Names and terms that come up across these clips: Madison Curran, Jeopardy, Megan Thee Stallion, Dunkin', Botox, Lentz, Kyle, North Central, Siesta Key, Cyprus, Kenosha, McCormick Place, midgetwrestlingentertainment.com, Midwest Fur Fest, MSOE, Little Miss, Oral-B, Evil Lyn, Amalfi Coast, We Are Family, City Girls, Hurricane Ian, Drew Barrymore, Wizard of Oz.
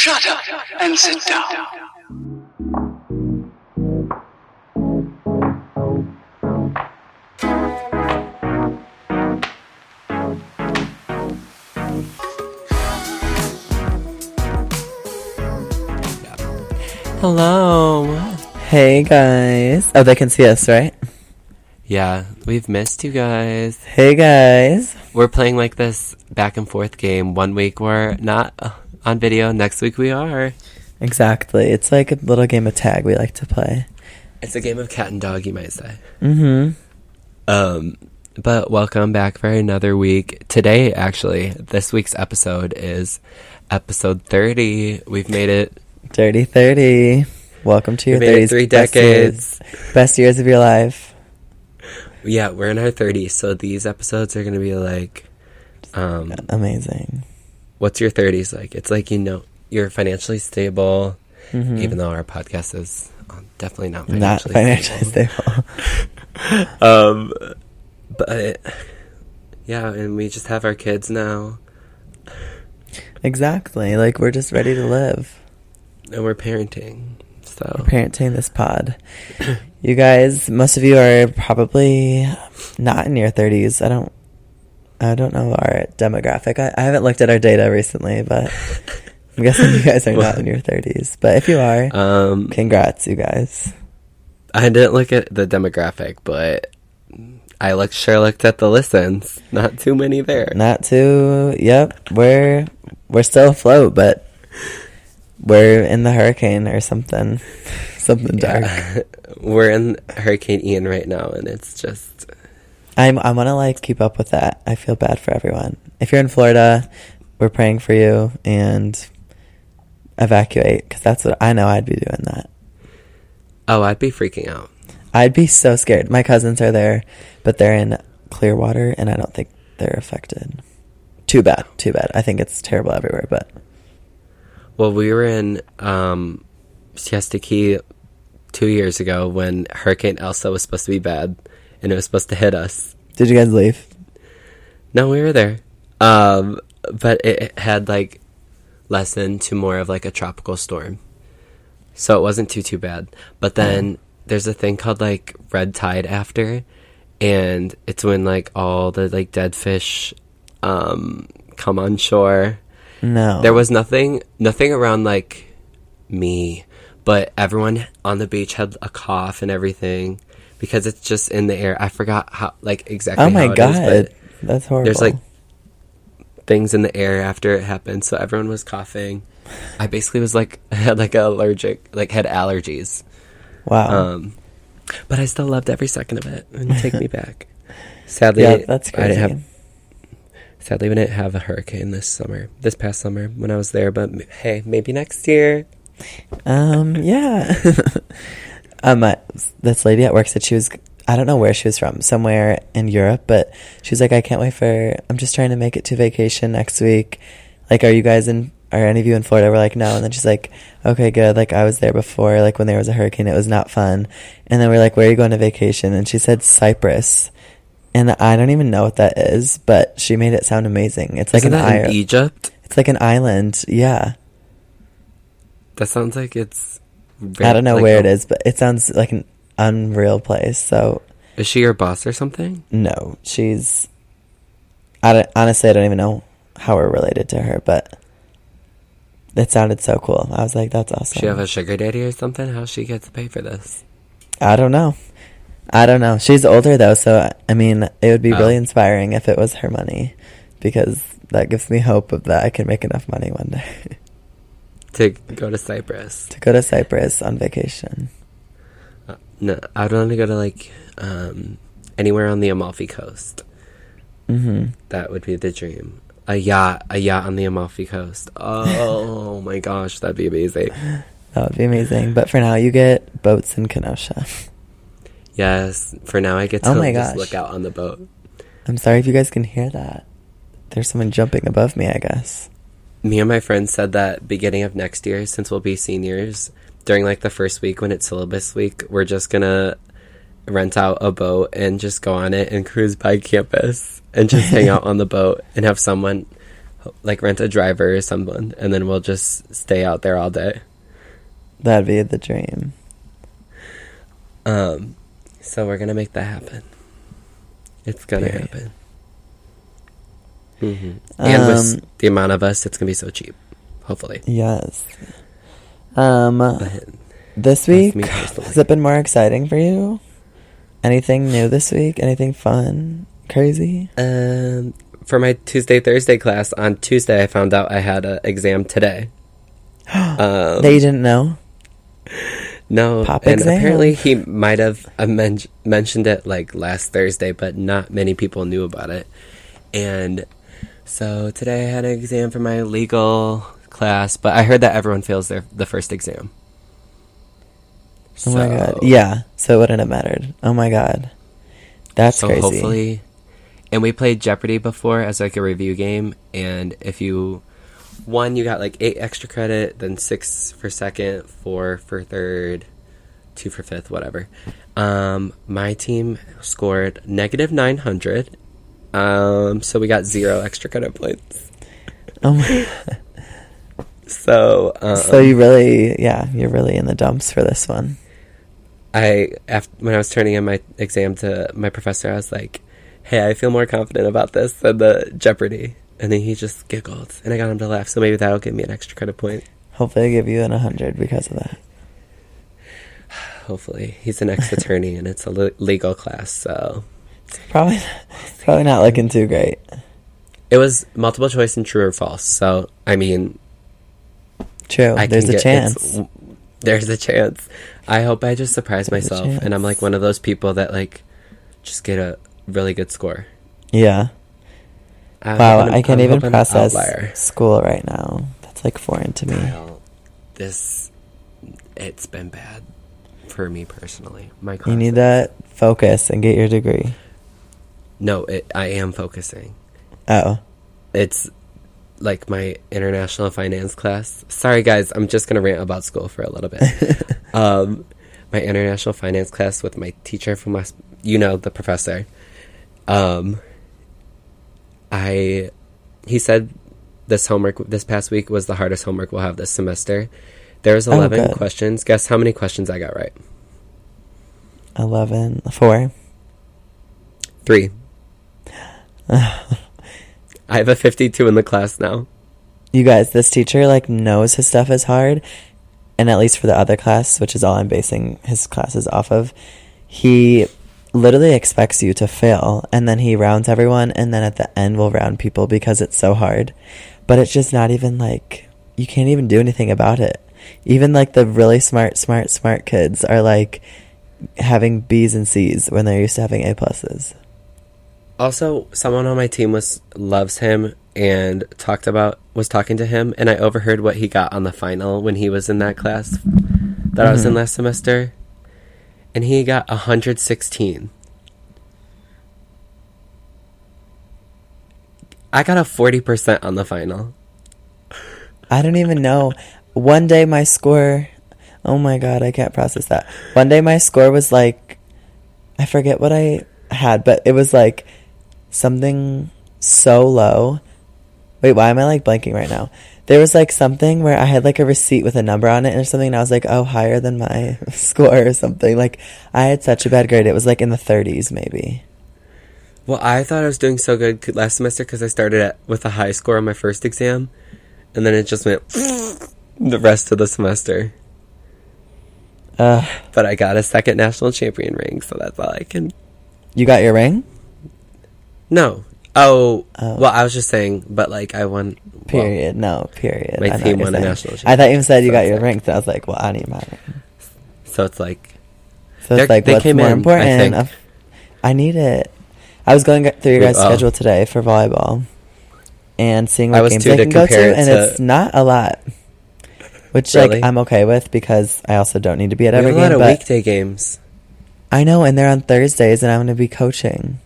Shut up and sit down. Hello. Hey, guys. Oh, they can see us, right? Yeah, we've missed you guys. Hey, guys. We're playing like this back and forth game. One week we're not on video, next week we are. Exactly. It's like a little game of tag we like to play. It's a game of cat and dog, you might say. Mm-hmm. But welcome back for another week. Today, actually, this week's episode is episode 30. We've made it. Dirty 30. Welcome to your 30s. 3 decades. Best years of your life. Yeah, we're in our 30s, so these episodes are going to be like... amazing. What's your 30s like? It's like, you know, you're financially stable, mm-hmm. even though our podcast is definitely not financially stable. But, yeah, and we just have our kids now. Exactly. Like, we're just ready to live. And we're parenting. So we're parenting this pod. You guys, most of you are probably not in your 30s. I don't know our demographic. I haven't looked at our data recently, but I'm guessing you guys are not in your 30s. But if you are, congrats, you guys. I didn't look at the demographic, but I sure looked at the listens. Not too many there. Not too. Yep, we're still afloat, but. We're in the hurricane or something. Something dark. Yeah. We're in Hurricane Ian right now, and it's just... I want to, keep up with that. I feel bad for everyone. If you're in Florida, we're praying for you, and evacuate, because that's what... I know I'd be doing that. Oh, I'd be freaking out. I'd be so scared. My cousins are there, but they're in Clearwater, and I don't think they're affected. Too bad. I think it's terrible everywhere, but... Well, we were in Siesta Key 2 years ago when Hurricane Elsa was supposed to be bad, and it was supposed to hit us. Did you guys leave? No, we were there. But it had, lessened to more of, a tropical storm. So it wasn't too bad. But then there's a thing called, red tide after, and it's when, all the, dead fish come on shore. No. There was nothing around, me, but everyone on the beach had a cough and everything because it's just in the air. I forgot how, exactly how it is. Oh, my God. That's horrible. There's, things in the air after it happened, so everyone was coughing. I basically was, had allergies. Wow. But I still loved every second of it. And take me back. Sadly, yeah, that's crazy. Sadly, we didn't have a hurricane this past summer when I was there, but hey, maybe next year. Yeah. This lady at work said she was, I don't know where she was from, somewhere in Europe, but she was like, I can't wait I'm just trying to make it to vacation next week. Are any of you in Florida? We're like, no. And then she's like, okay, good. I was there before, when there was a hurricane, it was not fun. And then we're like, where are you going to vacation? And she said, Cyprus. And I don't even know what that is, but she made it sound amazing. It's like an island. Egypt? It's like an island, yeah. That sounds like it's... I don't know where it is, but it sounds like an unreal place, so... Is she your boss or something? No, she's... Honestly, I don't even know how we're related to her, but... It sounded so cool. I was like, that's awesome. Does she have a sugar daddy or something? How she gets to pay for this? I don't know. She's older, though, so, it would be really inspiring if it was her money, because that gives me hope that I can make enough money one day. To go to Cyprus on vacation. No, I'd want to go to, anywhere on the Amalfi Coast. Mm-hmm. That would be the dream. A yacht on the Amalfi Coast. Oh, my gosh, that'd be amazing. That would be amazing, but for now, you get boats in Kenosha. Yes, for now I get to just look out on the boat. I'm sorry if you guys can hear that. There's someone jumping above me, I guess. Me and my friend said that beginning of next year, since we'll be seniors, during the first week when it's syllabus week, we're just going to rent out a boat and just go on it and cruise by campus and just hang out on the boat and have someone like rent a driver or someone, and then we'll just stay out there all day. That'd be the dream. So we're gonna make that happen. It's gonna happen. Mm-hmm. And with the amount of us, it's gonna be so cheap. Hopefully. Yes. This week, has it been more exciting for you? Anything new this week? Anything fun? Crazy? For my Tuesday, Thursday class, on Tuesday I found out I had an exam today. That you didn't know? No. Pop and exam? Apparently he might have mentioned it like last Thursday, but not many people knew about it. And so today I had an exam for my legal class, but I heard that everyone fails the first exam. Oh my god. Yeah, so it wouldn't have mattered. Oh my god. That's crazy. Hopefully, and we played Jeopardy before as like a review game, and if you won, you got like 8 extra credit, then 6 for second, 4 for third, 2 for fifth, whatever. My team scored negative 900, so we got 0 extra credit points. Oh my god. So, so you're really in the dumps for this one. When I was turning in my exam to my professor, I was like, hey, I feel more confident about this than the Jeopardy. And then he just giggled, and I got him to laugh, so maybe that'll give me an extra credit point. Hopefully I give you an 100 because of that. Hopefully. He's an ex-attorney, and it's a legal class, so... Probably not looking too great. It was multiple choice and true or false, so, I mean... True. There's a chance. I hope I just surprise myself and I'm like one of those people that like just get a really good score. Yeah. I can't even process school right now. That's like foreign to me. It's been bad for me personally. You need that focus and get your degree. No, I am focusing. Oh. It's like my international finance class. Sorry guys, I'm just gonna rant about school for a little bit. My international finance class with my teacher from last, the professor. He said this homework this past week was the hardest homework we'll have this semester. There was 11 questions. Guess how many questions I got right? 11. 4. 3. I have a 52 in the class now. You guys, this teacher, like, knows his stuff is hard, and at least for the other class, which is all I'm basing his classes off of, he literally expects you to fail, and then he rounds everyone, and then at the end we'll round people because it's so hard. But it's just not even, like, you can't even do anything about it. Even, like, the really smart kids are, like, having B's and C's when they're used to having A pluses. Also, someone on my team loves him and was talking to him, and I overheard what he got on the final when he was in that class that I was in last semester, and he got 116. I got a 40% on the final. I don't even know. One day my score... Oh my god, I can't process that. One day my score was like... I forget what I had, but it was like... something so low. Wait, why am I like blanking right now? There was like something where I had like a receipt with a number on it or something, and I was like, oh, higher than my score or something. Like, I had such a bad grade. It was like in the 30s maybe. Well, I thought I was doing so good last semester because I started with a high score on my first exam, and then it just went the rest of the semester. But I got a second national champion ring, so that's all I can... You got your ring? No. Oh. Well, I was just saying, but, like, I won... Period. Well, no, period. My team won a national championship. I thought you said you got your ring, so I was like, well, I need my ring. So it's like... what's more important? I need it. I was going through your guys' schedule today for volleyball and seeing what games I can go to, and it's not a lot. Which, like, I'm okay with because I also don't need to be at every game. We have a lot of weekday games. I know, and they're on Thursdays, and I'm going to be coaching.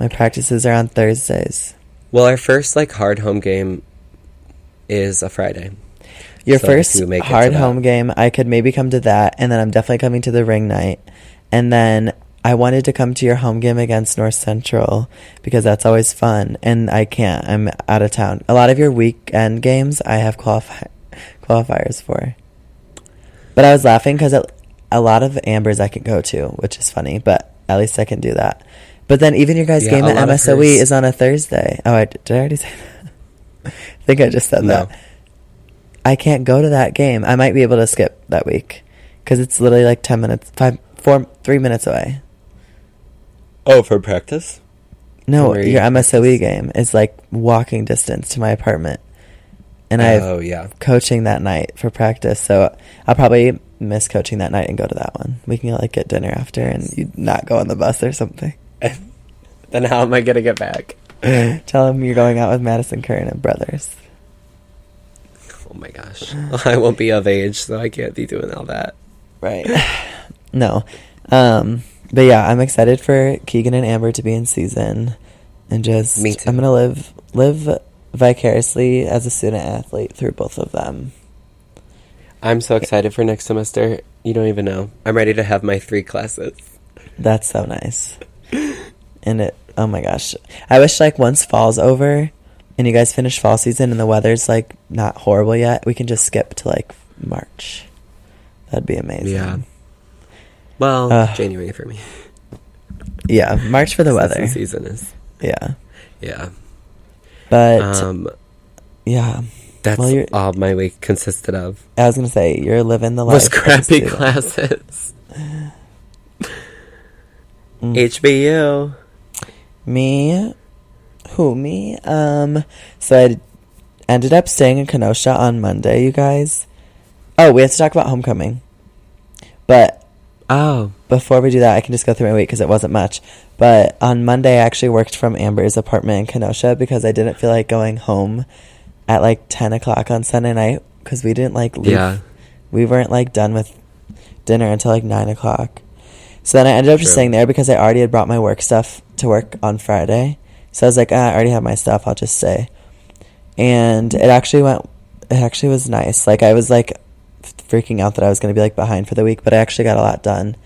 My practices are on Thursdays. Well, our first, like, hard home game is a Friday. Your first hard home game, I could maybe come to that, and then I'm definitely coming to the ring night. And then I wanted to come to your home game against North Central because that's always fun, and I can't. I'm out of town. A lot of your weekend games I have qualifiers for. But I was laughing because a lot of Amber's I can go to, which is funny, but at least I can do that. But then even your guys' game at MSOE is on a Thursday. Oh, did I already say that? I think I just said that. I can't go to that game. I might be able to skip that week because it's literally like 10 minutes, 3 minutes away. Oh, for practice? No, your MSOE game is like walking distance to my apartment. And I have coaching that night for practice, so I'll probably miss coaching that night and go to that one. We can like get dinner after and you not go on the bus or something. Then how am I going to get back? Tell him you're going out with Madison Curran and brothers. Oh my gosh. I won't be of age, so I can't be doing all that. Right. No. But yeah, I'm excited for Keegan and Amber to be in season. And just, me too. I'm going to live vicariously as a student athlete through both of them. I'm so excited for next semester. You don't even know. I'm ready to have my 3 classes. That's so nice. And oh my gosh. I wish like once fall's over and you guys finish fall season and the weather's like not horrible yet, we can just skip to like March. That'd be amazing. Yeah. Well, January for me. Yeah, March for the weather. The season is. Yeah. Yeah. But, yeah. That's all my week consisted of. I was going to say, you're living the life. Was crappy classes. HBU. Me? Who, me? So I ended up staying in Kenosha on Monday, you guys. Oh, we have to talk about homecoming. But before we do that, I can just go through my week because it wasn't much. But on Monday, I actually worked from Amber's apartment in Kenosha because I didn't feel like going home at, like, 10 o'clock on Sunday night because we didn't, like, leave. Yeah. We weren't, like, done with dinner until, like, 9 o'clock. So then I ended up just staying there because I already had brought my work stuff to work on Friday. So I was like, I already have my stuff. I'll just stay. And it actually was nice. Like, I was, like, freaking out that I was going to be, like, behind for the week, but I actually got a lot done.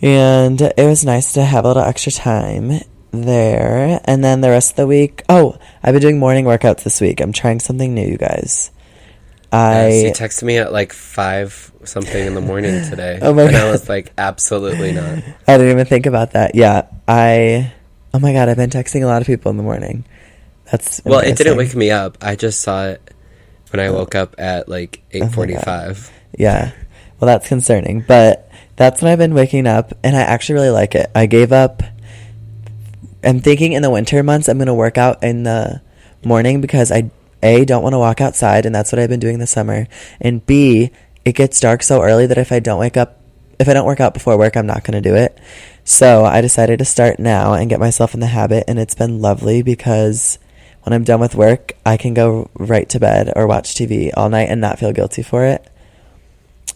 And it was nice to have a little extra time there. And then the rest of the week, I've been doing morning workouts this week. I'm trying something new, you guys. So you texted me at like 5 something in the morning today. Oh my God. And I was like, absolutely not. I didn't even think about that. Yeah. Oh my God, I've been texting a lot of people in the morning. Well, it didn't wake me up. I just saw it when I woke up at like 8:45. Yeah. Well, that's concerning, but that's when I've been waking up, and I actually really like it. I gave up. I'm thinking in the winter months, I'm going to work out in the morning because I, A, don't want to walk outside, and that's what I've been doing this summer. And B, it gets dark so early that if I don't work out before work, I'm not going to do it. So I decided to start now and get myself in the habit, and it's been lovely because when I'm done with work, I can go right to bed or watch TV all night and not feel guilty for it.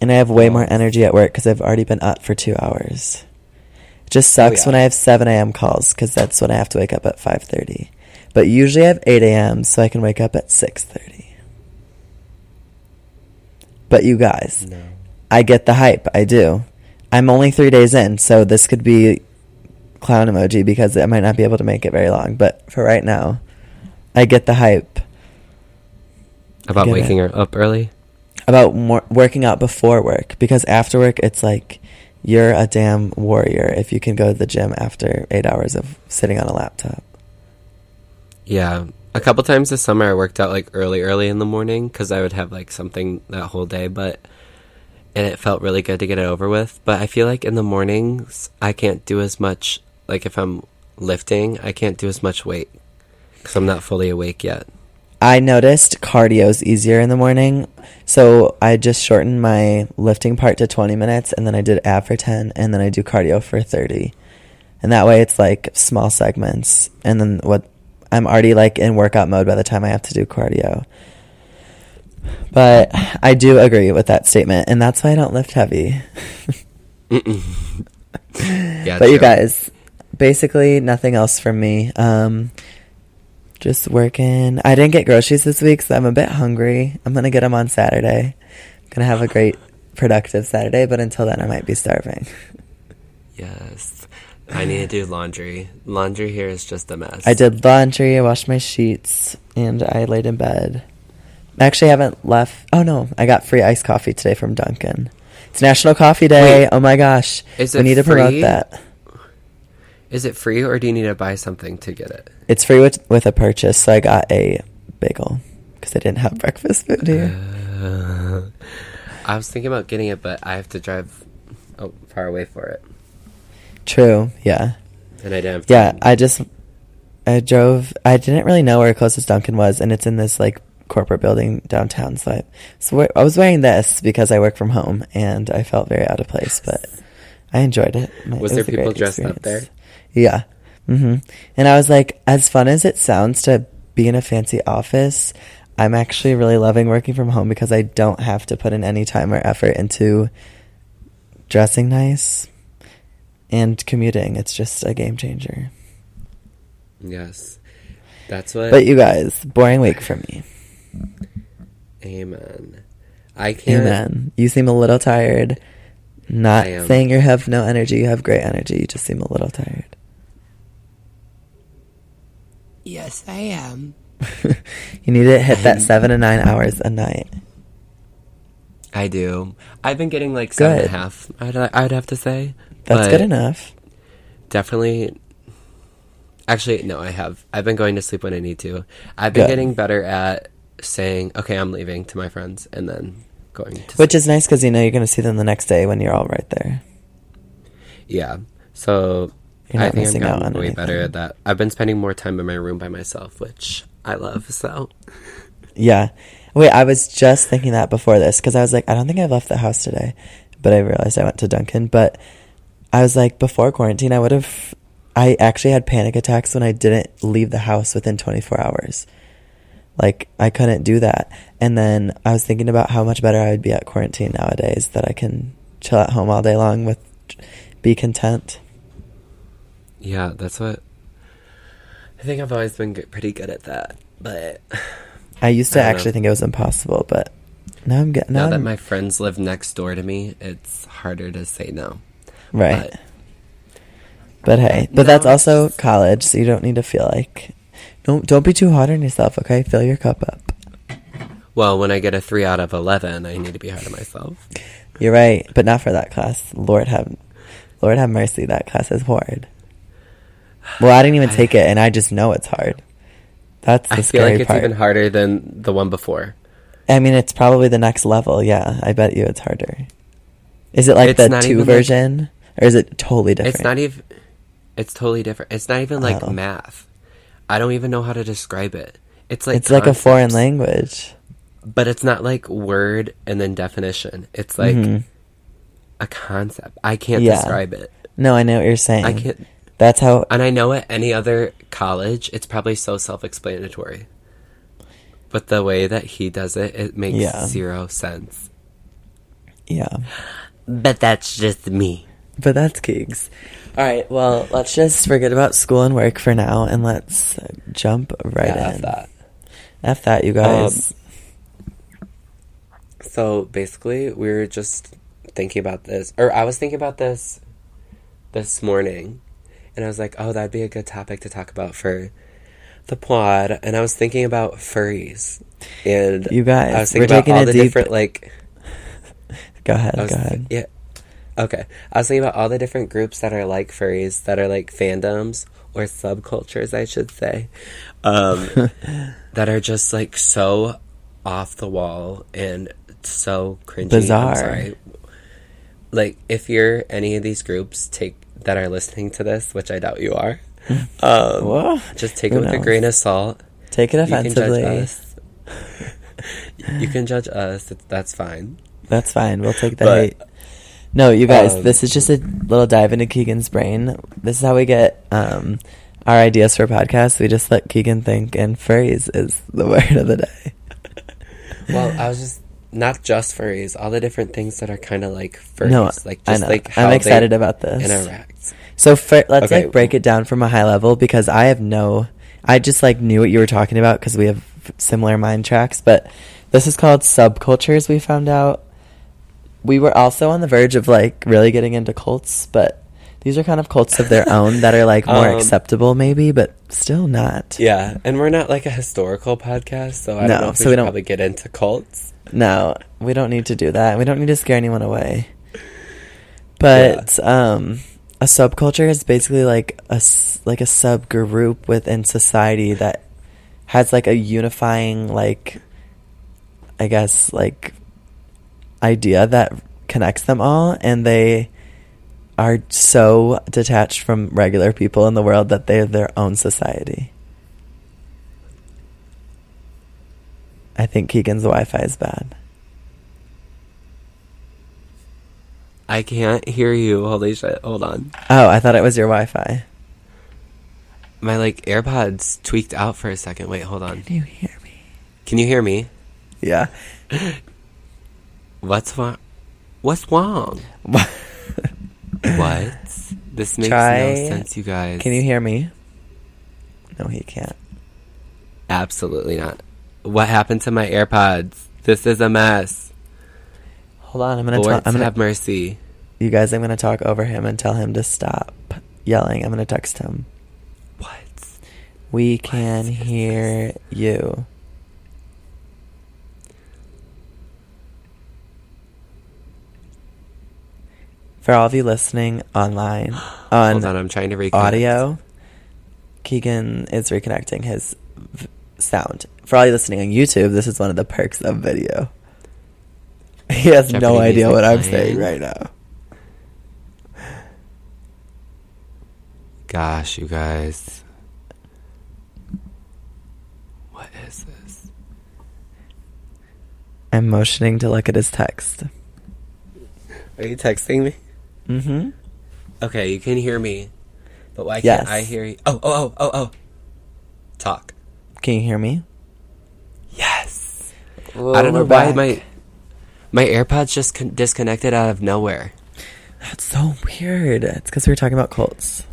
And I have way more energy at work because I've already been up for 2 hours. It just sucks when I have 7 a.m. calls because that's when I have to wake up at 5:30. But usually I have 8 a.m. so I can wake up at 6:30. But you guys, I get the hype. I do. I'm only 3 days in, so this could be clown emoji because I might not be able to make it very long. But for right now, I get the hype. About waking her up early? About working out before work, because after work it's like you're a damn warrior if you can go to the gym after 8 hours of sitting on a laptop. Yeah, a couple times this summer I worked out like early in the morning because I would have like something that whole day, and it felt really good to get it over with. But I feel like in the mornings I can't do as much, like if I'm lifting I can't do as much weight because I'm not fully awake yet. I noticed cardio's easier in the morning, so I just shortened my lifting part to 20 minutes, and then I did ab for 10, and then I do cardio for 30. And that way it's, like, small segments, and then I'm already, like, in workout mode by the time I have to do cardio. But I do agree with that statement, and that's why I don't lift heavy. Yeah, but you guys, basically nothing else from me. Just working. I didn't get groceries this week, so I'm a bit hungry. I'm going to get them on Saturday. I'm going to have a great, productive Saturday, but until then, I might be starving. Yes. I need to do laundry. Laundry here is just a mess. I did laundry, I washed my sheets, and I laid in bed. I actually haven't left. Oh, no. I got free iced coffee today from Dunkin'. It's National Coffee Day. Wait, oh, my gosh. Is it free? We need to promote that. Is it free, or do you need to buy something to get it? It's free with a purchase, so I got a bagel because I didn't have breakfast food here. I was thinking about getting it, but I have to drive far away for it. True, yeah. And I didn't have time. Yeah, I drove. I didn't really know where closest Dunkin' was, and it's in this, like, corporate building downtown. So I was wearing this because I work from home, and I felt very out of place, but I enjoyed it. Was there people dressed up there? Yeah. Mm-hmm. And I was like, as fun as it sounds to be in a fancy office, I'm actually really loving working from home because I don't have to put in any time or effort into dressing nice. And commuting, it's just a game changer. Yes. That's what... But you guys, boring week for me. Amen. I can't... Amen. You seem a little tired. Not saying you have no energy. You have great energy. You just seem a little tired. Yes, I am. You need to hit that 7 to 9 hours a night. I do. I've been getting like 7.5, I'd have to say. That's good enough. Definitely. Actually, no, I have. I've been going to sleep when I need to. I've been getting better at saying, okay, I'm leaving to my friends and then going to sleep. Which is nice because you know you're going to see them the next day when you're all right there. Yeah. So I think I've gotten way better at that. I've been spending more time in my room by myself, which I love. So yeah. Wait, I was just thinking that before this because I was like, I don't think I left the house today. But I realized I went to Dunkin'. But I was like, before quarantine, I actually had panic attacks when I didn't leave the house within 24 hours. Like, I couldn't do that. And then I was thinking about how much better I would be at quarantine nowadays, that I can chill at home all day long be content. Yeah, that's what, I think I've always been pretty good at that, but. I used to think it was impossible, but now I'm getting. Now that my friends live next door to me, it's harder to say no. Right. But hey, but no, that's also college, so you don't need to feel like, don't be too hard on yourself, okay? Fill your cup up. Well, when I get a 3 out of 11, I need to be hard on myself. You're right, but not for that class. Lord have mercy, that class is hard. Well, I didn't even take it, and I just know it's hard. That's the scary part. I feel like it's even harder than the one before. I mean, it's probably the next level, yeah. I bet you it's harder. Is it like the 2 version? Or is it totally different? It's totally different. It's not even like math. I don't even know how to describe it. It's like a foreign language. But it's not like word and then definition. It's like a concept. I can't describe it. No, I know what you're saying. I can't. That's how. And I know at any other college, it's probably so self-explanatory. But the way that he does it, it makes zero sense. Yeah. But that's just me. But that's Keegs. All right, well, let's just forget about school and work for now, and let's jump right in. F that, you guys. So, basically, we were just thinking about this. Or I was thinking about this morning. And I was like, oh, that'd be a good topic to talk about for the pod. And I was thinking about furries. And you guys, I was thinking about all the different, like... Go ahead. Yeah. Okay. I was thinking about all the different groups that are like furries, that are like fandoms or subcultures, I should say, that are just like so off the wall and so cringy. Bizarre. I'm sorry. Like, if you're any of these groups that are listening to this, which I doubt you are, just take it with a grain of salt. Take it offensively. You can judge us. That's fine. That's fine. We'll take that hate. No, you guys, this is just a little dive into Keegan's brain. This is how we get our ideas for podcasts. We just let Keegan think, and furries is the word of the day. Well, I was just... Not just furries. All the different things that are kind of like furries. No, like, just I know. Like how I'm excited about this. Interact. So let's like break it down from a high level because I just like knew what you were talking about because we have similar mind tracks, but... This is called subcultures, we found out. We were also on the verge of, like, really getting into cults, but These are kind of cults of their own that are like more acceptable maybe, but still not. Yeah, and we're not like a historical podcast, so I don't know if we should probably get into cults. No, we don't need to do that. We don't need to scare anyone away. But a subculture is basically like a subgroup within society that has like a unifying idea that connects them all, and they are so detached from regular people in the world that they're their own society. I think Keegan's Wi-Fi is bad. I can't hear you. Holy shit. Hold on. Oh, I thought it was your Wi-Fi. My, AirPods tweaked out for a second. Wait, hold on. Can you hear me? Yeah. What's wrong? What? This makes no sense, you guys. Can you hear me? No, he can't. Absolutely not. What happened to my AirPods? This is a mess. Hold on, have mercy. You guys, I'm going to talk over him and tell him to stop yelling. I'm going to text him. What? We can hear you. For all of you listening online on Hold on, I'm trying to reconnect. Audio, Keegan is reconnecting his sound. For all you listening on YouTube, this is one of the perks of video. He has Jeopardy no idea what I'm saying right now. Gosh, you guys. What is this? I'm motioning to look at his text. Are you texting me? Mm-hmm. Okay, you can hear me, but why can't I hear you? Oh. Talk. Can you hear me? Yes. Whoa, I don't know why my AirPods just disconnected out of nowhere. That's so weird. It's because we were talking about cults.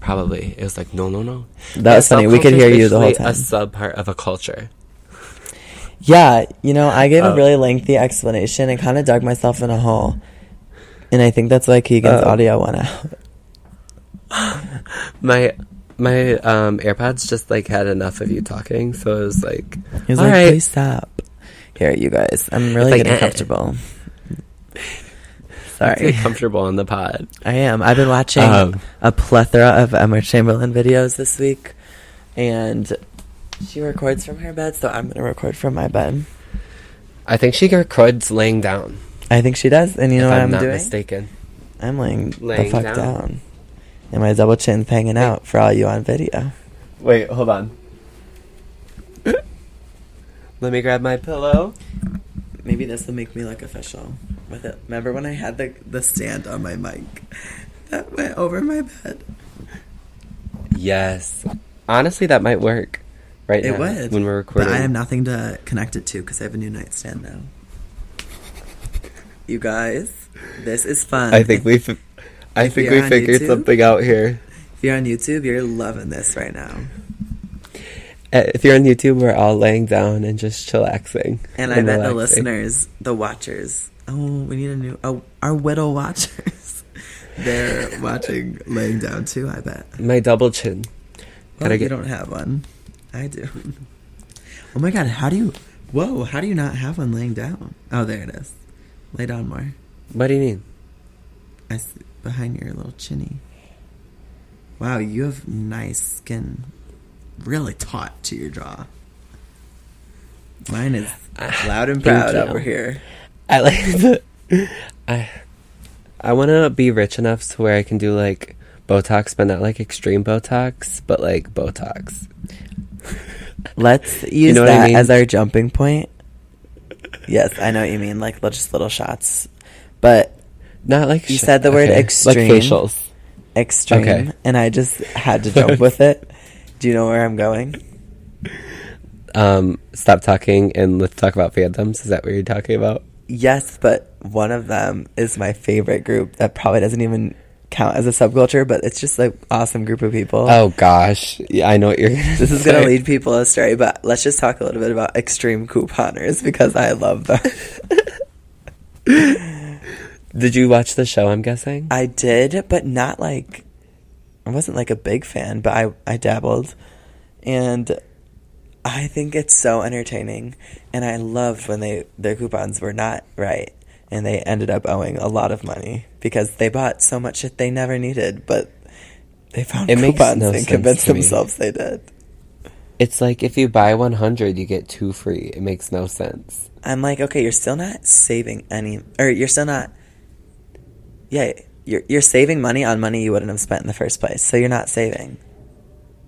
Probably. It was like, no. That was funny. We could hear you the whole time. A sub-part of a culture. Yeah, I gave a really lengthy explanation and kind of dug myself in a hole. And I think that's why Keegan's audio went out. My AirPods just, had enough of you talking, so it was like, all right. Please stop. Here, you guys. I'm really getting comfortable. Sorry. You're comfortable on the pod. I am. I've been watching a plethora of Emma Chamberlain videos this week, and... She records from her bed, so I'm going to record from my bed. I think she records laying down. I think she does. And if know what I'm doing? I'm not mistaken. I'm laying the fuck down. And my double chin's hanging out for all you on video. Wait, hold on. Let me grab my pillow. Maybe this will make me look official. With it. Remember when I had the stand on my mic? That went over my bed. Yes. Honestly, that might work. Right it now, would when we're recording, but I have nothing to connect it to because I have a new nightstand now. You guys, this is fun. I think we figured something out here. If you're on YouTube, you're loving this right now. If you're on YouTube, we're all laying down and just chillaxing. And I bet the listeners, the watchers. Oh, we need a new. Oh, our widow watchers. They're watching laying down too. I bet my double chin. Well, you don't have one. I do. Oh my god, how do you not have one laying down? Oh, there it is. Lay down more. What do you mean? I see, behind your little chinny. Wow, you have nice skin. Really taut to your jaw. Mine is loud and proud over here. I I want to be rich enough to where I can do Botox, but not extreme Botox, but Botox. Let's use that as our jumping point. Yes, I know what you mean. Just little shots, but not you said the word extreme, facials, extreme, okay. And I just had to jump with it. Do you know where I'm going? Stop talking and let's talk about fandoms. Is that what you're talking about? Yes, but one of them is my favorite group that probably doesn't even count as a subculture, but it's just awesome group of people. Oh gosh, yeah, I know what you're gonna this is gonna lead people astray, but let's just talk a little bit about extreme couponers because I love them. Did you watch the show, I'm guessing? I did, but not like... I wasn't like a big fan, but I dabbled. And I think it's so entertaining. And I loved when their coupons were not right. And they ended up owing a lot of money because they bought so much shit they never needed. But they found it coupons no and convinced themselves they did. It's like if you buy 100, you get 2 free. It makes no sense. I'm like, okay, you're still not saving any... Or you're still not... Yeah, you're saving money on money you wouldn't have spent in the first place, so you're not saving.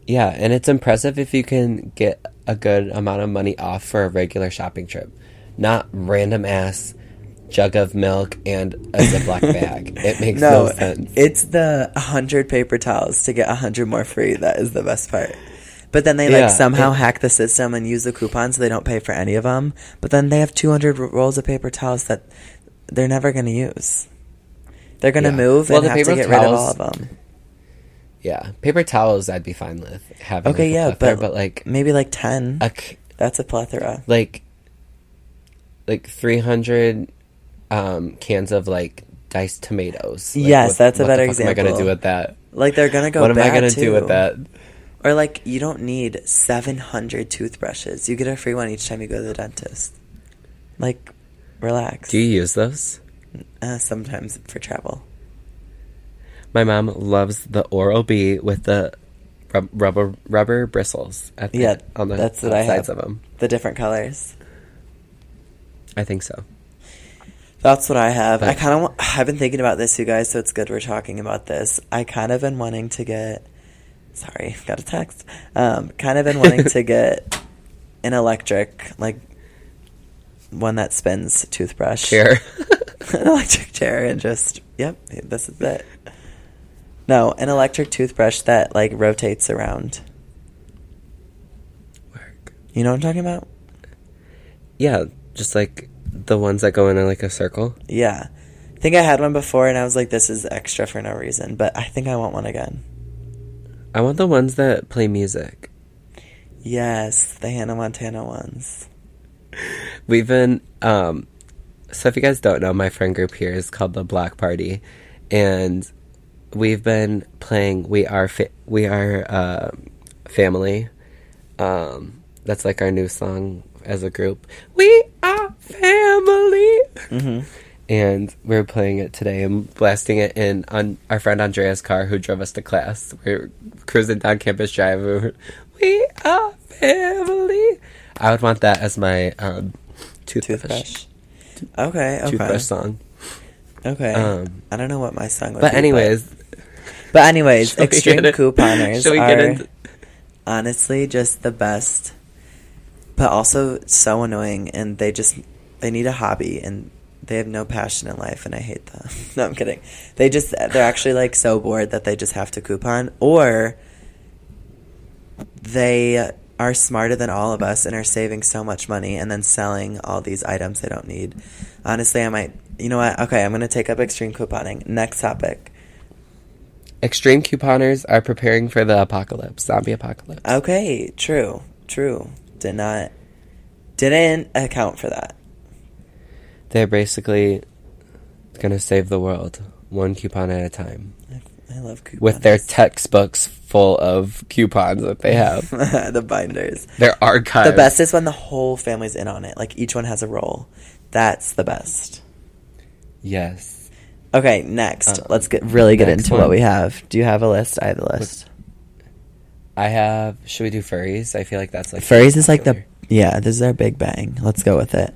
Yeah, and it's impressive if you can get a good amount of money off for a regular shopping trip. Not random-ass jug of milk and a Ziploc bag. It makes no sense. It's the 100 paper towels to get 100 more free that is the best part. But then they somehow hack the system and use the coupons so they don't pay for any of them. But then they have 200 rolls of paper towels that they're never going to use. They're going to move and have to get rid of all of them. Yeah. Paper towels I'd be fine with having. Okay, like but like... Maybe like 10. That's a plethora. Like 300 cans of like diced tomatoes. Like, yes, that's a better example. What am I going to do with that? Like they're going to go bad. What am I going to do with that? Or like you don't need 700 toothbrushes. You get a free one each time you go to the dentist. Like, relax. Do you use those? Sometimes for travel. My mom loves the Oral-B with the rubber bristles at the sides of them. The different colors. I think so. That's what I have. But I've been thinking about this, you guys, so it's good we're talking about this. I kind of been wanting to get... Sorry, got a text. Kind of been wanting to get an electric, like, one that spins toothbrush. Chair. An electric chair and just, yep, this is it. No, an electric toothbrush that, like, rotates around. Work. You know what I'm talking about? Yeah, just, like, the ones that go in, like, a circle. Yeah. I think I had one before, and I was like, this is extra for no reason, but I think I want one again. I want the ones that play music. Yes, the Hannah Montana ones. We've been... So if you guys don't know, my friend group here is called The Black Party, and we've been playing We Are Family. That's like our new song as a group. We are family! Mm-hmm. And we were playing it today and blasting it in on our friend Andrea's car who drove us to class. We were cruising down Campus Drive. We are family! I would want that as my toothbrush. Okay. Toothbrush song. Okay. I don't know what my song would be. But anyways, extreme couponers are honestly just the best, but also so annoying, and they need a hobby, and they have no passion in life, and I hate them. No, I'm kidding. They're actually like so bored that they just have to coupon, or they are smarter than all of us and are saving so much money and then selling all these items they don't need. Honestly, I might... You know what? Okay, I'm going to take up extreme couponing. Next topic. Extreme couponers are preparing for the apocalypse, zombie apocalypse. Okay, true. Didn't account for that. They're basically going to save the world one coupon at a time. I love coupons. With their textbooks full of coupons that they have. The binders. Their archives. The best is when the whole family's in on it. Like, each one has a role. That's the best. Yes. Okay, next. Let's get into what we have. Do you have a list? I have a list. I have... Should we do furries? I feel like that's like... Furries is like the... Yeah, this is our big bang. Let's go with it.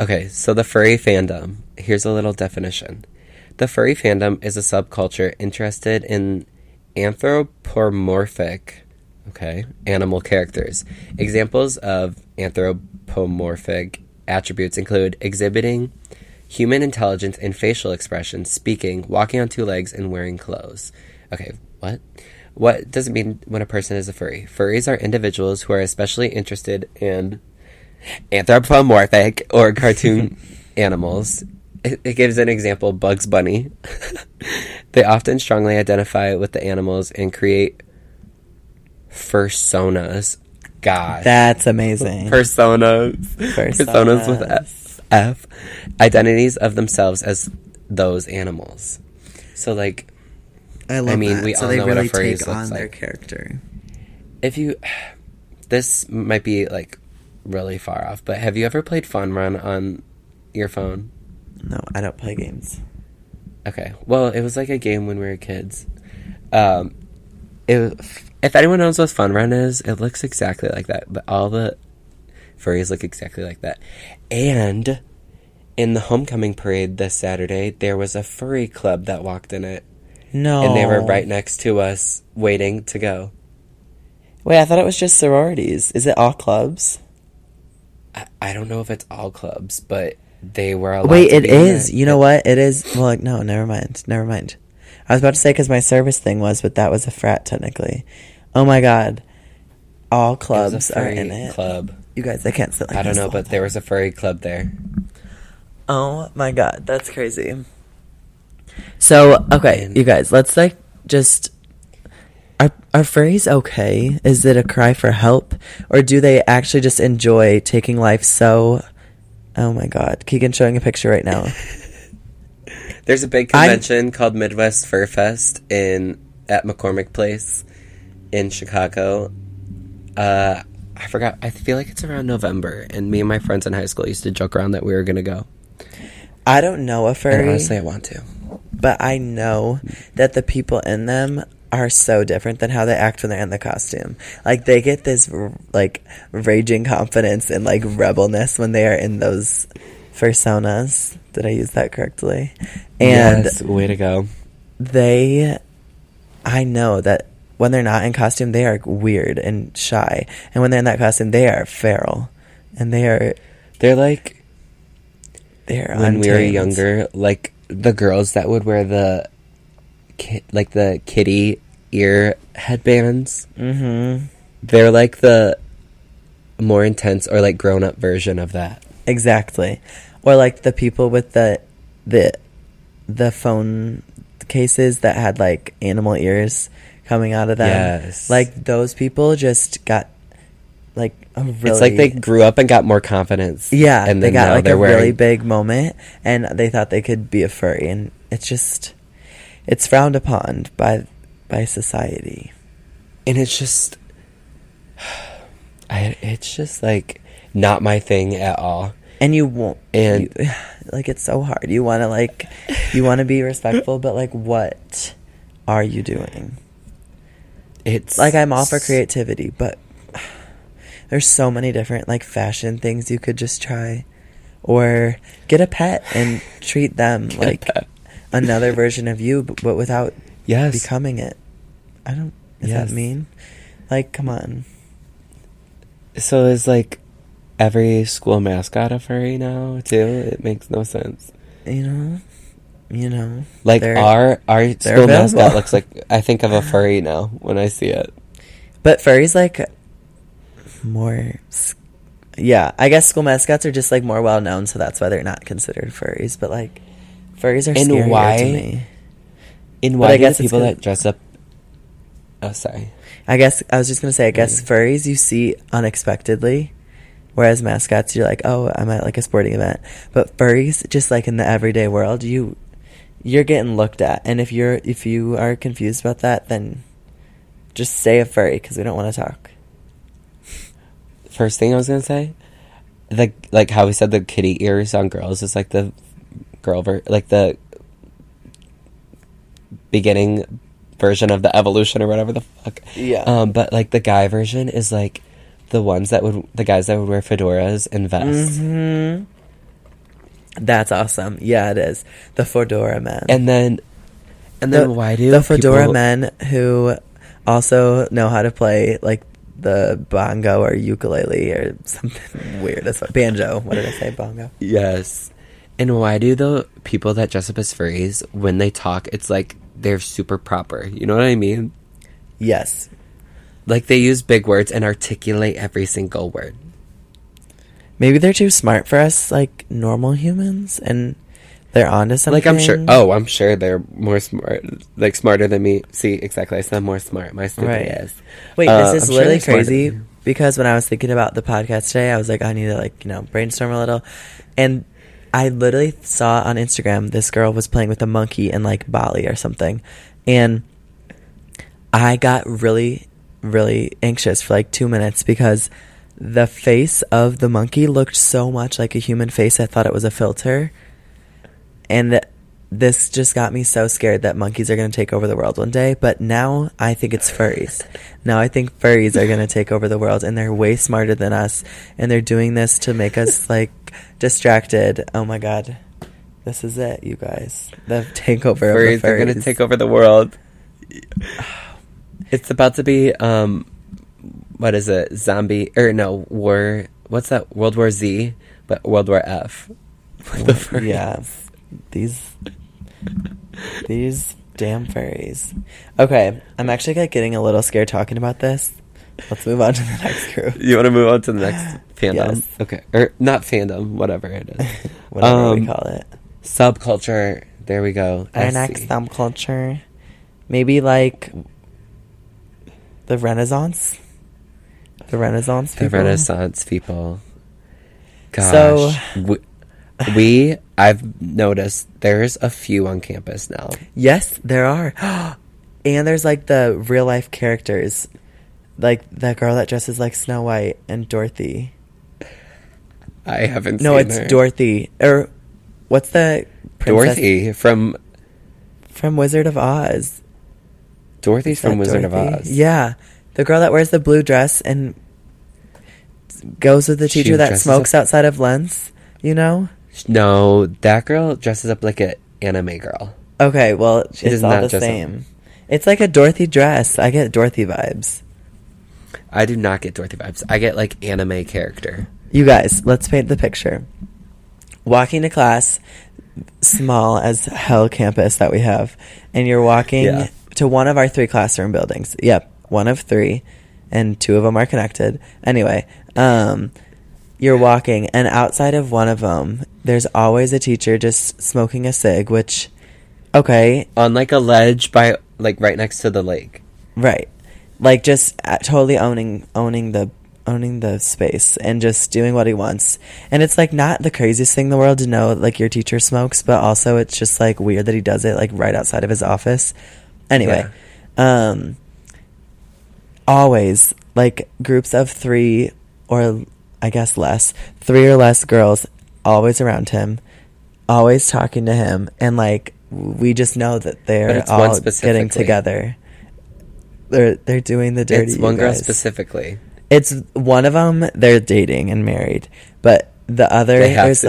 Okay, so the furry fandom. Here's a little definition. The furry fandom is a subculture interested in anthropomorphic, animal characters. Examples of anthropomorphic attributes include exhibiting human intelligence in facial expressions, speaking, walking on 2 legs, and wearing clothes. Okay, what? What does it mean when a person is a furry? Furries are individuals who are especially interested in anthropomorphic or cartoon animals. It gives an example, Bugs Bunny. They often strongly identify with the animals and create personas. God. That's amazing. Personas. Personas with S. F, identities of themselves as those animals. So, like, I mean, we all know what a furry looks like. So they really take on their character. If you... This might be, like, really far off, but have you ever played Fun Run on your phone? No, I don't play games. Okay. Well, it was, like, a game when we were kids. If anyone knows what Fun Run is, it looks exactly like that. But all the furries look exactly like that. And in the homecoming parade this Saturday, there was a furry club that walked in it. No. And they were right next to us waiting to go. Wait, I thought it was just sororities. Is it all clubs? I don't know if it's all clubs, but they were allowed to be in it. Wait, it is. You know what? It is. Well, like, no, never mind. I was about to say because my service thing was, but that was a frat technically. Oh my god, all clubs are in it. Club, you guys, I can't sit. Like I don't know, but there was a furry club there. Oh my god, that's crazy. So okay, you guys, let's like just are furries okay? Is it a cry for help, or do they actually just enjoy taking life? So, oh my god, Keegan's showing a picture right now. There's a big convention called Midwest Fur Fest at McCormick Place in Chicago. I forgot. I feel like it's around November, and me and my friends in high school used to joke around that we were going to go. I don't know a furry. And honestly, I want to. But I know that the people in them are so different than how they act when they're in the costume. Like, they get this, like, raging confidence and, like, rebelness when they are in those fursonas. Did I use that correctly? And yes, way to go. I know that when they're not in costume, they are weird and shy. And when they're in that costume, they are feral. And they're when we were younger, like, the girls that would wear the kitty ear headbands. Mm-hmm. They're, like, the more intense or, like, grown-up version of that. Exactly. Or, like, the people with the phone cases that had, like, animal ears coming out of them. Yes. Like, those people just got, like, a really... It's like they grew up and got more confidence. Yeah, and they got, like, really big moment, and they thought they could be a furry, and it's just... It's frowned upon by society. And it's just... It's just, like, not my thing at all. And you won't, and like, it's so hard. You want to, like, you want to be respectful, but, like, what are you doing? It's like, I'm all for creativity, but there's so many different, like, fashion things you could just try, or get a pet and treat them like another version of you, but without becoming it. I don't. Is that mean? Like, come on. So it's like. Every school mascot a furry now too. It makes no sense. You know. Like our school mascot looks like. I think of a furry now when I see it. But furries like more. Yeah, I guess school mascots are just like more well known, so that's why they're not considered furries. But like, furries are scarier to me. And why do people that dress up? Oh, sorry. I guess I was just gonna say. I guess furries you see unexpectedly. Whereas mascots, you're like, oh, I'm at, like, a sporting event. But furries, just, like, in the everyday world, you're getting looked at. And if you are confused about that, then just say a furry, because we don't want to talk. First thing I was going to say, like how we said the kitty ears on girls is, like, the girl like, the beginning version of the evolution or whatever the fuck. Yeah. But, like, the guy version is, like... The guys that would wear fedoras and vests. Mm-hmm. That's awesome. Yeah, it is. The fedora men. And then why do the fedora men who also know how to play like the bongo or ukulele or something weird as fuck. Banjo. What did I say? Bongo. Yes. And why do the people that dress up as furries, when they talk, it's like they're super proper? You know what I mean? Yes. Like, they use big words and articulate every single word. Maybe they're too smart for us, like, normal humans, and they're onto something. Like, I'm sure they're more smart, like, smarter than me. See, exactly, I sound more smart. My stupid ass. Wait, this is really crazy, because when I was thinking about the podcast today, I was like, I need to, like, you know, brainstorm a little, and I literally saw on Instagram this girl was playing with a monkey in like Bali or something, and I got really, really anxious for like 2 minutes because the face of the monkey looked so much like a human face. I thought it was a filter, and this just got me so scared that monkeys are going to take over the world one day. But now I think it's furries. Now I think furries are going to take over the world, and they're way smarter than us, and they're doing this to make us like distracted. Oh my god, this is it, you guys. The takeover furries, of the furries. They're going to take over the world. It's about to be what is it? Zombie or no war? What's that? World War Z, but World War F. With the furries. Yeah, these damn furries. Okay, I'm actually like getting a little scared talking about this. Let's move on to the next group. You want to move on to the next fandom? Yes. Okay, or not fandom, whatever it is, whatever we call it. Subculture. There we go. Our next subculture, maybe like the Renaissance. The Renaissance people. The Renaissance people. Gosh. So I've noticed there's a few on campus now. Yes, there are. And there's like the real life characters. Like that girl that dresses like Snow White and Dorothy. I haven't seen her. No, it's Dorothy. Or what's the princess? Dorothy from Wizard of Oz. Dorothy's from Wizard of Oz. Yeah. The girl that wears the blue dress and goes with the teacher that smokes outside of Lentz, you know? No, that girl dresses up like an anime girl. Okay, well, it's all the same. It's like a Dorothy dress. I get Dorothy vibes. I do not get Dorothy vibes. I get, like, anime character. You guys, let's paint the picture. Walking to class, small as hell campus that we have, and you're walking to one of our three classroom buildings. Yep. One of three, and two of them are connected. Anyway, you're walking, and outside of one of them, there's always a teacher just smoking a cig, which, okay. On, like, a ledge by, like, right next to the lake. Right. Like, just totally owning the space and just doing what he wants. And it's, like, not the craziest thing in the world to know, like, your teacher smokes, but also it's just, like, weird that he does it, like, right outside of his office. Anyway, always like groups of three or I guess less, three or less girls always around him, always talking to him, and like we just know that they're all getting together. They're doing the dirty. It's one girl specifically. It's one of them. They're dating and married, but the other there's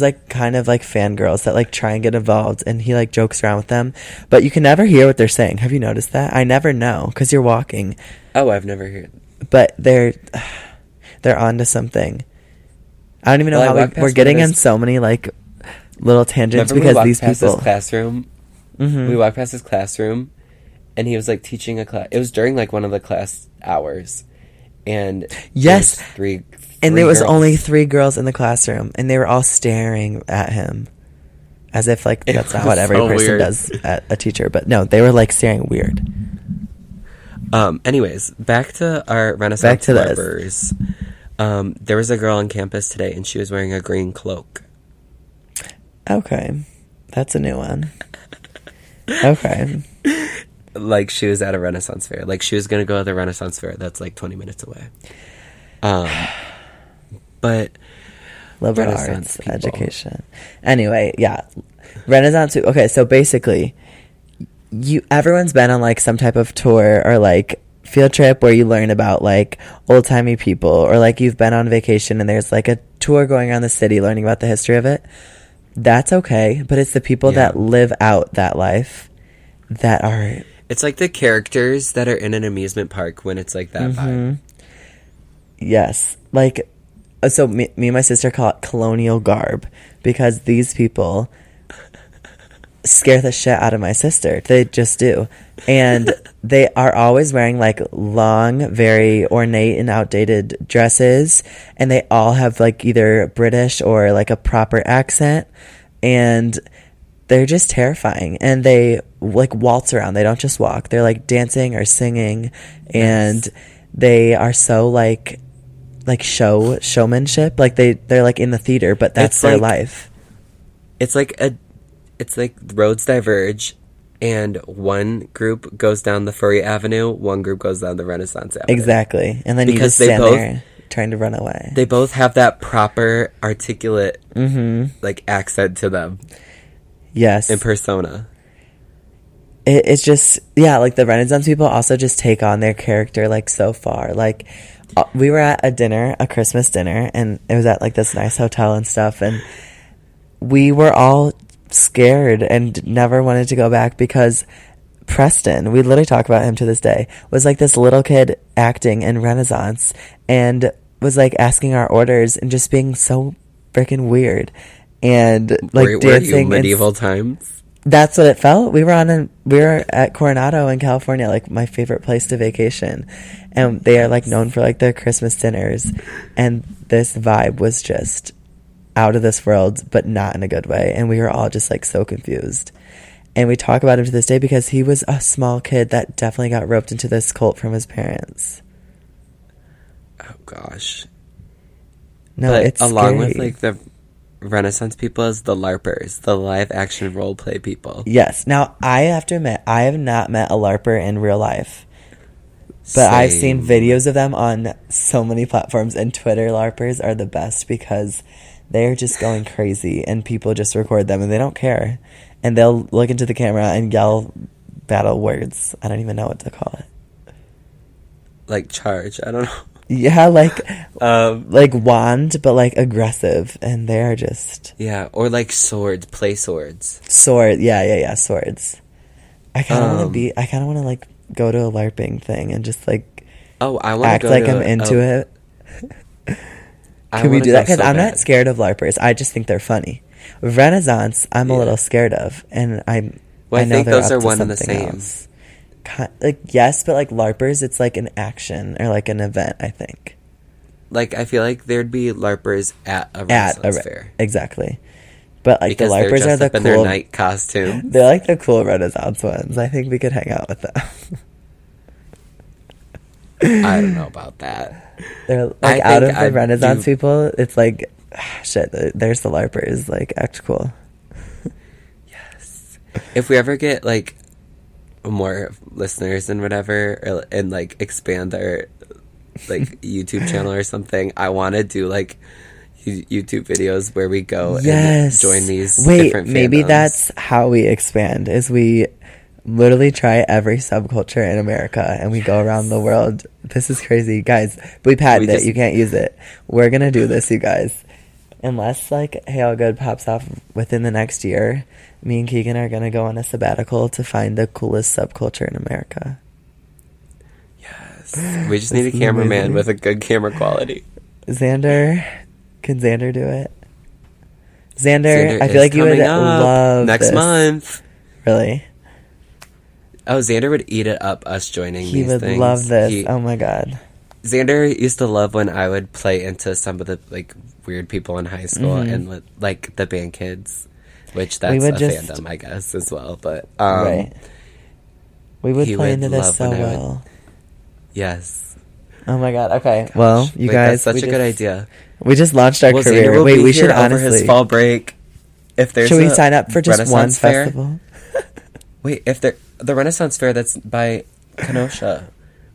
like kind of like fangirls that like try and get involved, and he like jokes around with them, but you can never hear what they're saying. Have you noticed that? I never know because you're walking. Oh, I've never heard. But they're onto something. I don't even know how we're getting in so many like little tangents because these people. We walked past his classroom, and he was like teaching a class. It was during like one of the class hours, and yes, there was only three girls in the classroom, and they were all staring at him as if, like, that's not what every person does at a teacher. But, no, they were, like, staring weird. Anyways, back to our Renaissance barbers. There was a girl on campus today, and she was wearing a green cloak. Okay. That's a new one. Okay. Like, she was at a Renaissance fair. Like, she was going to go to the Renaissance fair. That's, like, 20 minutes away. But love Renaissance arts, education. Anyway, yeah, Renaissance. Okay, so basically, everyone's been on like some type of tour or like field trip where you learn about like old timey people, or like you've been on vacation and there's like a tour going around the city, learning about the history of it. That's okay, but it's the people that live out that life that are. It's like the characters that are in an amusement park when it's like that vibe. Yes, like. So me and my sister call it colonial garb because these people scare the shit out of my sister. They just do. And they are always wearing like long, very ornate and outdated dresses. And they all have like either British or like a proper accent. And they're just terrifying. And they like waltz around. They don't just walk. They're like dancing or singing. And they are so like showmanship, like they're like in the theater, but that's their life. It's like roads diverge, and one group goes down the furry avenue, one group goes down the Renaissance avenue. Exactly. And then because you just stand there trying to run away. They both have that proper, articulate, like, accent to them. Yes. And persona. It's just, yeah, like, the Renaissance people also just take on their character, like, so far. Like, we were at a Christmas dinner, and it was at, like, this nice hotel and stuff, and we were all scared and never wanted to go back because Preston, we literally talk about him to this day, was like this little kid acting in Renaissance and was like asking our orders and just being so freaking weird and like dancing. Were you medieval times? That's what it felt. We were at Coronado in California, like my favorite place to vacation, and they are like known for like their Christmas dinners, and this vibe was just out of this world, but not in a good way, and we were all just like so confused. And we talk about him to this day because he was a small kid that definitely got roped into this cult from his parents. Oh, gosh. No, but it's along scary. With, like, the Renaissance people is the LARPers, the live-action role-play people. Yes. Now, I have to admit, I have not met a LARPer in real life. But same. I've seen videos of them on so many platforms, and Twitter LARPers are the best because they're just going crazy, and people just record them, and they don't care. And they'll look into the camera and yell battle words. I don't even know what to call it. Like charge. I don't know. Yeah, like wand, but like aggressive. And they're just... Yeah, or like swords. Play swords. Sword. Yeah. Swords. I kind of want to be... I kind of want to like go to a LARPing thing and just like... Oh, I want to act like I'm into it. Can we do that? Because I'm not scared of LARPers. I just think they're funny. Renaissance, I'm a little scared of, and I know think those are one and the same. Else. Like yes, but like LARPers, it's like an action or like an event. I think. Like I feel like there'd be LARPers at a Renaissance fair, exactly. But like because the LARPers are the cool. Their night costume. They're like the cool Renaissance ones. I think we could hang out with them. I don't know about that. They're like out of the Renaissance people. It's like. Shit, there's the LARPers, like, act cool. Yes. If we ever get, like, more listeners and whatever, or, and, like, expand our, like, YouTube channel or something, I want to do, like, YouTube videos where we go and join these different fandoms. Maybe that's how we expand, is we literally try every subculture in America, and we go around the world. This is crazy. Guys, we patented it. You can't use it. We're going to do this, you guys. Unless, like, Hail Good pops off within the next year, me and Keegan are going to go on a sabbatical to find the coolest subculture in America. Yes. We just need a cameraman with a good camera quality. Xander. Can Xander do it? Xander I feel like you would love next this. Month. Really? Oh, Xander would eat it up us joining these things. He would love this. Oh, my God. Xander used to love when I would play into some of the, like, weird people in high school and like the band kids, which that's a fandom I guess as well, but right. We would play into this so well. Yes. Oh my god. Okay. Gosh. Well, you guys, that's such a good idea. We just launched our career. Wait, we should honestly over his fall break. If there's, should we sign up for just one festival? Wait, if there the Renaissance Fair that's by Kenosha,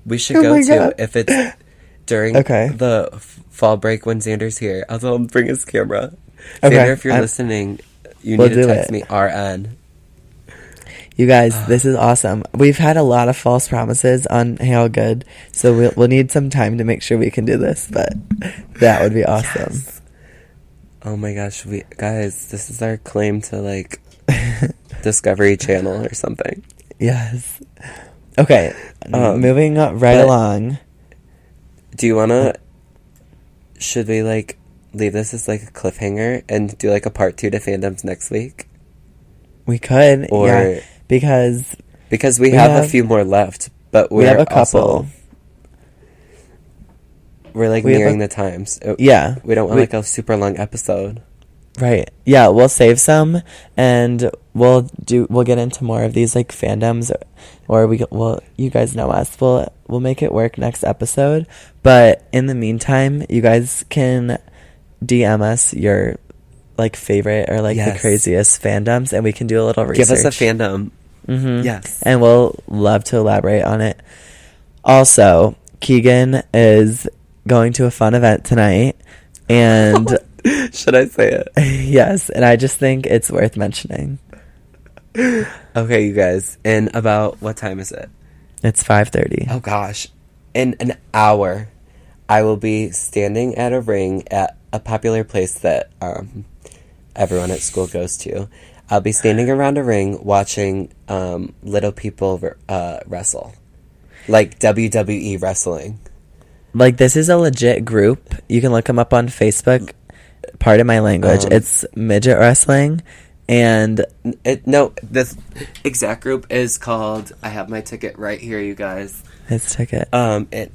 we should go to if it's during the fall break when Xander's here. I'll tell him bring his camera. Okay. Xander, if you're listening, you need to text me RN. You guys, this is awesome. We've had a lot of false promises on Hail Good, so we'll need some time to make sure we can do this, but that would be awesome. Yes. Oh my gosh, guys, this is our claim to, like, Discovery Channel or something. Yes. Okay, moving right along. Do you want to... Should we, like, leave this as, like, a cliffhanger and do, like, a part 2 to fandoms next week? We could, or, yeah, because we have a few more left, but we have a couple. Also, we're, like, nearing the times. Yeah. We don't want, like, a super long episode. Right. Yeah, we'll save some, and we'll get into more of these, like, fandoms, or you guys know us. We'll make it work next episode, but in the meantime, you guys can DM us your like favorite or like the craziest fandoms, and we can do a little research. Give us a fandom. Mm-hmm. Yes. And we'll love to elaborate on it. Also, Keegan is going to a fun event tonight, and should I say it? Yes, and I just think it's worth mentioning. Okay, you guys, in about, what time is it? It's 5:30. Oh gosh. In an hour, I will be standing at a ring at a popular place that everyone at school goes to. I'll be standing around a ring watching little people wrestle. Like WWE wrestling. Like, this is a legit group. You can look them up on Facebook. Pardon my language. It's midget wrestling. And this exact group is called, I have my ticket right here, you guys. His ticket. Pardon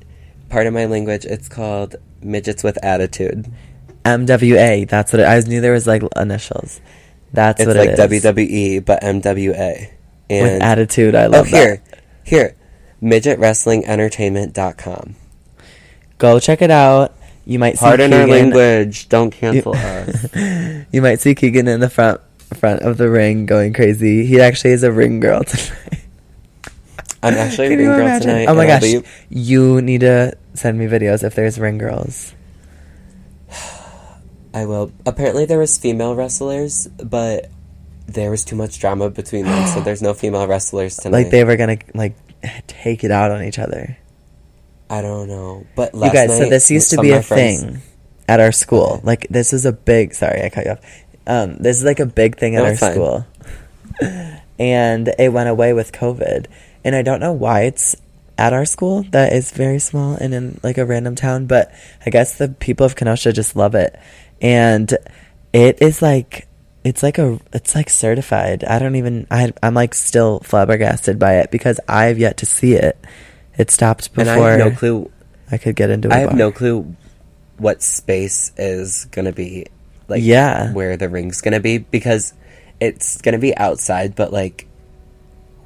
my language, it's called Midgets with Attitude. MWA. That's what it, I knew there was like initials. That's what it is. It's like WWE, but MWA. And with attitude, I love that. Here. MidgetWrestlingEntertainment.com. Go check it out. You might Pardon see Keegan. Pardon our language. Don't cancel us. You might see Keegan in the front of the ring going crazy. He actually is a ring girl tonight. I'm actually a ring girl tonight. Oh my gosh. You need to send me videos if there's ring girls. I will. Apparently there was female wrestlers, but there was too much drama between them, so there's no female wrestlers tonight. Like, they were going to, like, take it out on each other. I don't know. But last night... You guys, so this used to be a thing at our school. Okay. Like, this is a big... Sorry, I cut you off. This is, like, a big thing at our school. And it went away with COVID. And I don't know why it's at our school that is very small and in, like, a random town. But I guess the people of Kenosha just love it. And it is, like... It's like certified. I don't even. I'm like still flabbergasted by it because I have yet to see it. It stopped before. And I have no clue. I could get into. I have no clue what space is gonna be like. Yeah. Where the ring's gonna be, because it's gonna be outside, but like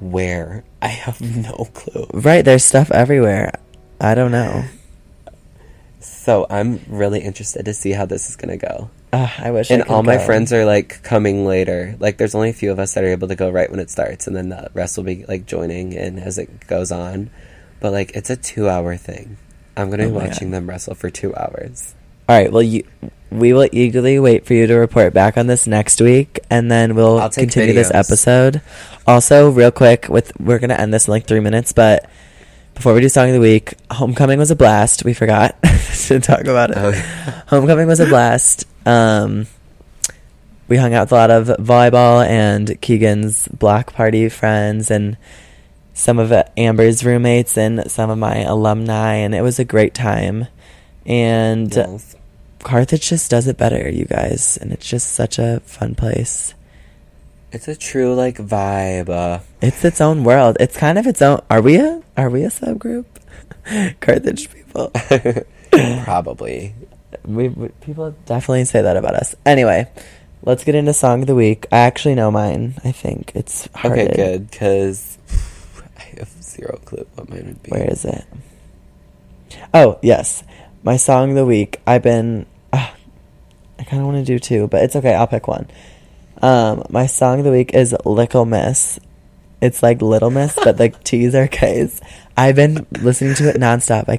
where, I have no clue. Right. There's stuff everywhere. I don't know. So I'm really interested to see how this is gonna go. I wish. And all my friends are like coming later. Like, there's only a few of us that are able to go right when it starts, and then the rest will be like joining in as it goes on. But like, it's a 2-hour thing. I'm gonna be watching them wrestle for 2 hours. All right. Well, we will eagerly wait for you to report back on this next week, and then we'll continue this episode. Also, real quick, we're gonna end this in like 3 minutes, but before we do Song of the Week, Homecoming was a blast. We forgot to talk about it. Homecoming was a blast. We hung out with a lot of volleyball and Keegan's Black Party friends and some of Amber's roommates and some of my alumni, and it was a great time. And yes. Carthage just does it better, you guys, and it's just such a fun place. It's a true, like, vibe. It's its own world. It's kind of its own... Are we a subgroup? Carthage people. Probably. We people definitely say that about us. Anyway, let's get into Song of the Week. I actually know mine, I think. It's Hearted. Okay, good, because I have zero clue what mine would be. Where is it? Oh, yes. My Song of the Week. I've been... I kind of want to do two, but it's okay. I'll pick one. My Song of the Week is Little Miss. It's like Little Miss, but the T's are K's. I've been listening to it nonstop. I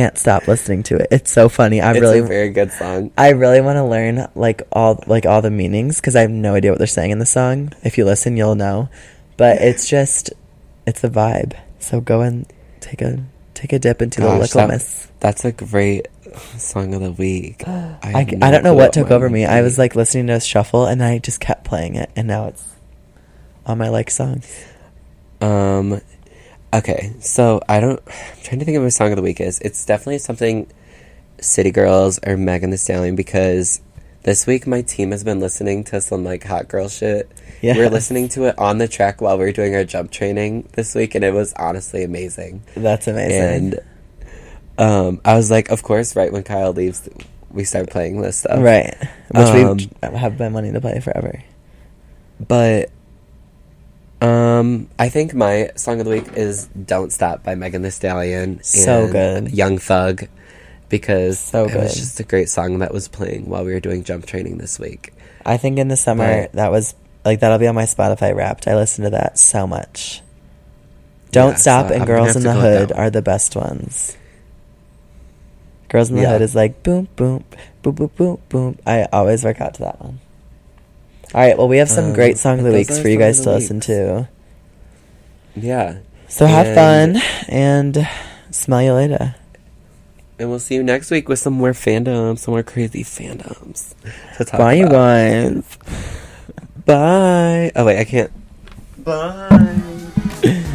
can't stop listening to it. It's so funny. It's a very good song. I really want to learn like all the meanings, because I have no idea what they're saying in the song. If you listen, you'll know. But it's just, it's a vibe. So go and take a dip into the Little Miss. That's a great Song of the Week. I don't know what took over me. I was like listening to a shuffle, and I just kept playing it, and now it's on my like songs. Okay, so I'm trying to think of what Song of the Week is. It's definitely something City Girls or Megan Thee Stallion, because this week my team has been listening to some like hot girl shit. Yes. We were listening to it on the track while we were doing our jump training this week, and it was honestly amazing. That's amazing. And I was like, of course, right when Kyle leaves, we start playing this stuff. Right. Which we have been wanting to play forever. But I think my Song of the Week is Don't Stop by Megan Thee Stallion. So good. Young Thug. because it was just a great song that was playing while we were doing jump training this week. I think in the summer, that was, like, that'll be on my Spotify Wrapped. I listen to that so much. Don't Stop and Girls in the Hood are the best ones. Girls in the Hood is like, boom, boom, boom, boom, boom, boom. I always work out to that one. All right, well, we have some great Song of the Weeks for you guys to listen to. Yeah. So have fun and smell you later. And we'll see you next week with some more fandoms, some more crazy fandoms to talk about. Bye, you guys. Bye. Oh, wait, I can't. Bye.